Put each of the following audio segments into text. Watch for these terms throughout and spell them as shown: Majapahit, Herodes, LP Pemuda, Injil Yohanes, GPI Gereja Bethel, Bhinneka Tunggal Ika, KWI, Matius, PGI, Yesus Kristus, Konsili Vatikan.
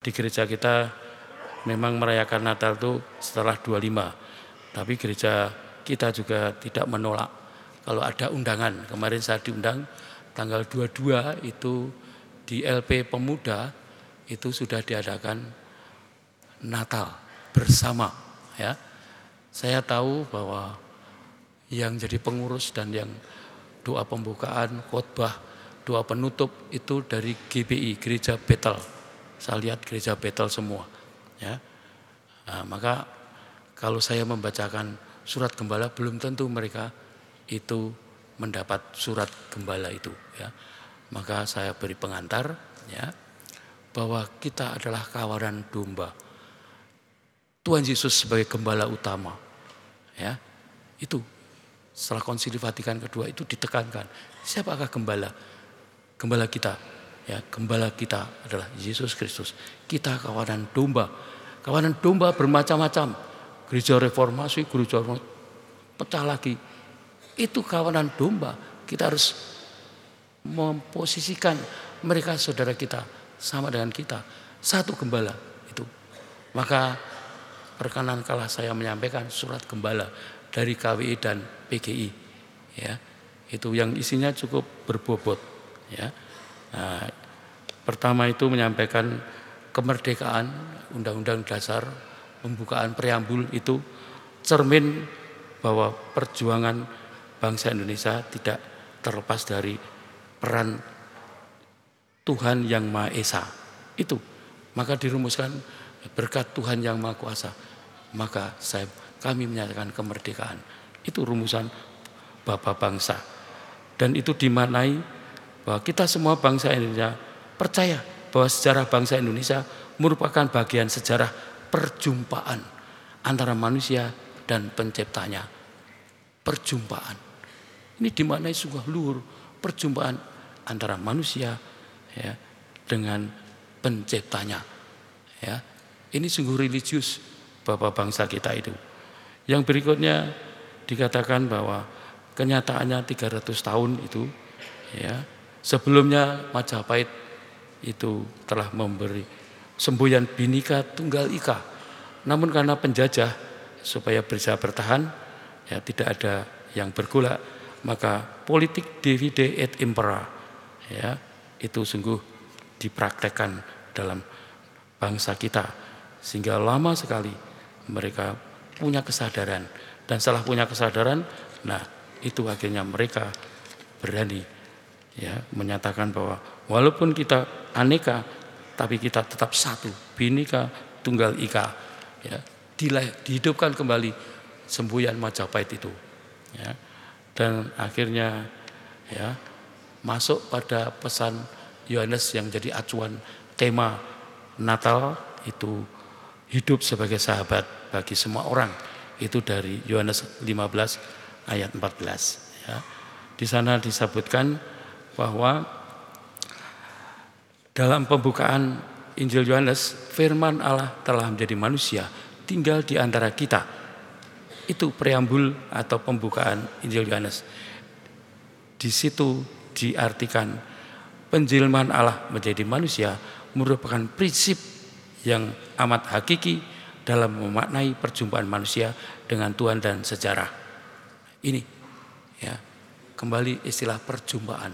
Di gereja kita memang merayakan Natal itu setelah 25, tapi gereja kita juga tidak menolak kalau ada undangan. Kemarin saya diundang tanggal 22 itu di LP Pemuda itu sudah diadakan Natal bersama. Ya, saya tahu bahwa yang jadi pengurus dan yang doa pembukaan, khotbah, doa penutup itu dari GPI Gereja Bethel. Saya lihat Gereja Bethel semua. Ya. Nah, maka kalau saya membacakan surat gembala belum tentu mereka itu mendapat surat gembala itu. Ya. Maka saya beri pengantar, ya, bahwa kita adalah kawanan domba. Tuhan Yesus sebagai gembala utama. Ya. Itu setelah Konsili Vatikan kedua itu ditekankan. Siapakah gembala? Gembala kita, ya, gembala kita adalah Yesus Kristus. Kita kawanan domba. Kawanan domba bermacam-macam. Gereja Reformasi, gereja pecah lagi. Itu kawanan domba. Kita harus memposisikan mereka saudara kita sama dengan kita. Satu gembala itu. Maka perkenan kala saya menyampaikan surat gembala dari KWI dan PGI, ya, itu yang isinya cukup berbobot, ya. Nah, pertama itu menyampaikan kemerdekaan, undang-undang dasar, pembukaan preambul itu cermin bahwa perjuangan bangsa Indonesia tidak terlepas dari peran Tuhan Yang Maha Esa itu. Maka dirumuskan berkat Tuhan Yang Maha Kuasa, maka kami menyatakan kemerdekaan. Itu rumusan Bapak Bangsa. Dan itu dimaknai bahwa kita semua bangsa Indonesia percaya bahwa sejarah bangsa Indonesia merupakan bagian sejarah perjumpaan antara manusia dan penciptanya. Perjumpaan. Ini dimaknai sungguh luhur, perjumpaan antara manusia, ya, dengan penciptanya. Ya. Ini sungguh religius Bapak Bangsa kita itu. Yang berikutnya dikatakan bahwa kenyataannya 300 tahun itu, ya, sebelumnya Majapahit itu telah memberi semboyan Bhinneka Tunggal Ika. Namun karena penjajah supaya bisa bertahan, ya, tidak ada yang bergolak, maka politik divide et impera, ya, itu sungguh dipraktekkan dalam bangsa kita sehingga lama sekali mereka punya kesadaran, dan setelah punya kesadaran, nah itu akhirnya mereka berani, ya, menyatakan bahwa walaupun kita aneka tapi kita tetap satu, Bhinneka Tunggal Ika, ya, dihidupkan kembali semboyan Majapahit itu, ya, dan akhirnya, ya, masuk pada pesan Yohanes yang jadi acuan tema Natal itu hidup sebagai sahabat bagi semua orang, itu dari Yohanes 15 ayat 14. Ya. Di sana disebutkan bahwa dalam pembukaan Injil Yohanes, firman Allah telah menjadi manusia, tinggal di antara kita. Itu preambul atau pembukaan Injil Yohanes. Di situ diartikan penjelmaan Allah menjadi manusia merupakan prinsip yang amat hakiki dalam memaknai perjumpaan manusia dengan Tuhan dan sejarah. Ini, ya, kembali istilah perjumpaan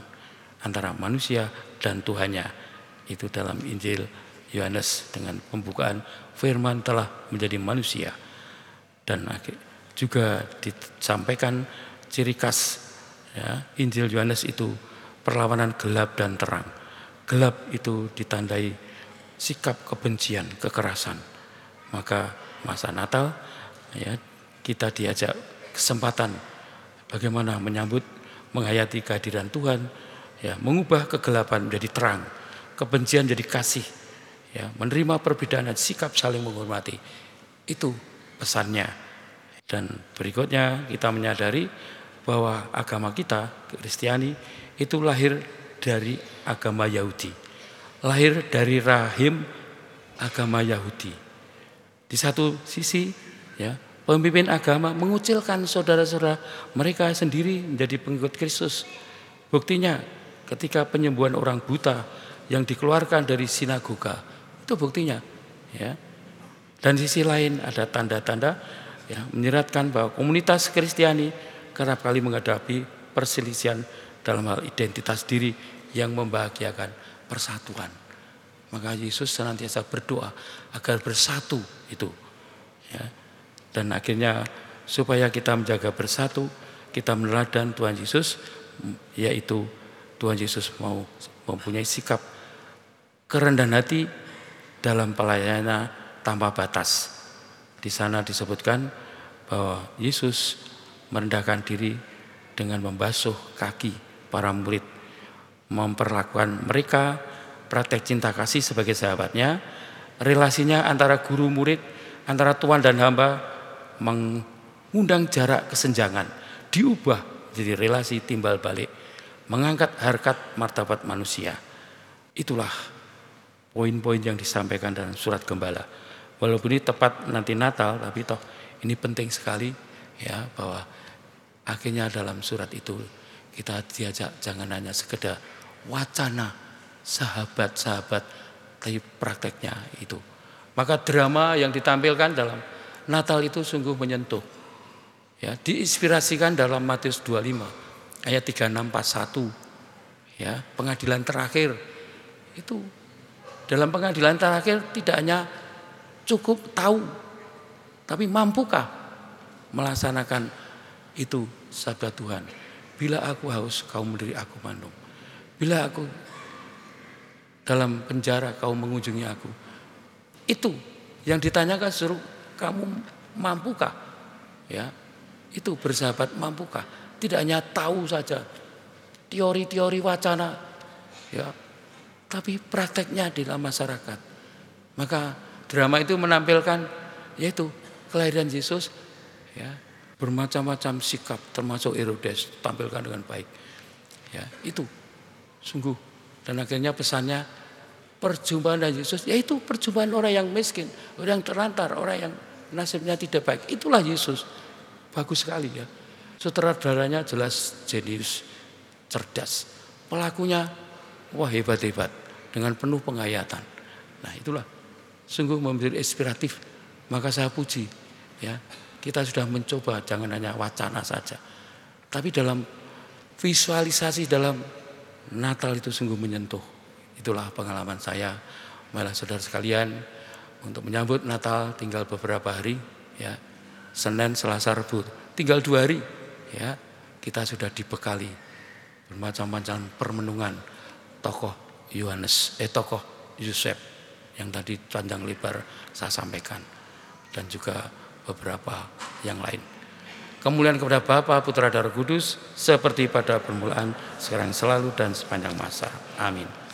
antara manusia dan Tuhannya. Itu dalam Injil Yohanes dengan pembukaan firman telah menjadi manusia. Dan juga disampaikan ciri khas, ya, Injil Yohanes itu perlawanan gelap dan terang. Gelap itu ditandai sikap kebencian, kekerasan. Maka masa Natal, ya, kita diajak kesempatan bagaimana menyambut, menghayati kehadiran Tuhan, ya, mengubah kegelapan menjadi terang, kebencian jadi kasih, ya, menerima perbedaan dan sikap saling menghormati. Itu pesannya. Dan berikutnya kita menyadari bahwa agama kita, Kristiani, itu lahir dari agama Yahudi, lahir dari rahim agama Yahudi. Di satu sisi, ya, pemimpin agama mengucilkan saudara-saudara mereka sendiri menjadi pengikut Kristus. Buktinya ketika penyembuhan orang buta yang dikeluarkan dari sinagoga Itu buktinya. Ya. Dan di sisi lain ada tanda-tanda yang menyeratkan bahwa komunitas Kristiani kerap kali menghadapi perselisihan dalam hal identitas diri yang membahagiakan persatuan. Maka Yesus senantiasa berdoa agar bersatu itu. Ya. Dan akhirnya supaya kita menjaga bersatu, kita meneladan Tuhan Yesus, yaitu Tuhan Yesus mau mempunyai sikap kerendahan hati dalam pelayanannya tanpa batas. Di sana disebutkan bahwa Yesus merendahkan diri dengan membasuh kaki para murid, memperlakukan mereka praktek cinta kasih sebagai sahabatnya. Relasinya antara guru murid, antara tuan dan hamba mengundang jarak kesenjangan, diubah jadi relasi timbal balik, mengangkat harkat martabat manusia. Itulah poin-poin yang disampaikan dalam surat Gembala. Walaupun ini tepat nanti Natal, tapi toh ini penting sekali ya, bahwa akhirnya dalam surat itu kita diajak jangan hanya sekedar wacana sahabat-sahabat, tapi prakteknya itu. Maka drama yang ditampilkan dalam Natal itu sungguh menyentuh. Ya, diinspirasikan dalam Matius 25. Ayat 3641, ya, pengadilan terakhir itu. Dalam pengadilan terakhir tidak hanya cukup tahu, tapi mampukah melaksanakan itu sabda Tuhan. Bila aku haus, kau memberi aku minum. Bila aku dalam penjara, kau mengunjungi aku. Itu yang ditanyakan, suruh kamu mampukah, ya, itu bersahabat mampukah. Tidak hanya tahu saja teori-teori wacana, ya, tapi prakteknya di dalam masyarakat. Maka drama itu menampilkan yaitu kelahiran Yesus, ya, bermacam-macam sikap termasuk Herodes tampilkan dengan baik. Ya, itu sungguh. Dan akhirnya pesannya perjumpaan dengan Yesus yaitu perjumpaan orang yang miskin, orang yang terlantar, orang yang nasibnya tidak baik. Itulah Yesus. Bagus sekali ya. Sutradaranya jelas jenius, cerdas. Pelakunya wah hebat-hebat dengan penuh penghayatan. Nah, itulah sungguh memberi inspiratif. Maka saya puji ya, kita sudah mencoba jangan hanya wacana saja. Tapi dalam visualisasi dalam Natal itu sungguh menyentuh. Itulah pengalaman saya. Malah saudara sekalian, untuk menyambut Natal tinggal beberapa hari ya. Senin, Selasa, Rabu. Tinggal 2 hari. Ya, kita sudah dibekali bermacam-macam permenungan tokoh Yosef yang tadi panjang lebar saya sampaikan, dan juga beberapa yang lain. Kemuliaan kepada Bapa, Putra dan Roh Kudus seperti pada permulaan, sekarang, selalu, dan sepanjang masa. Amin.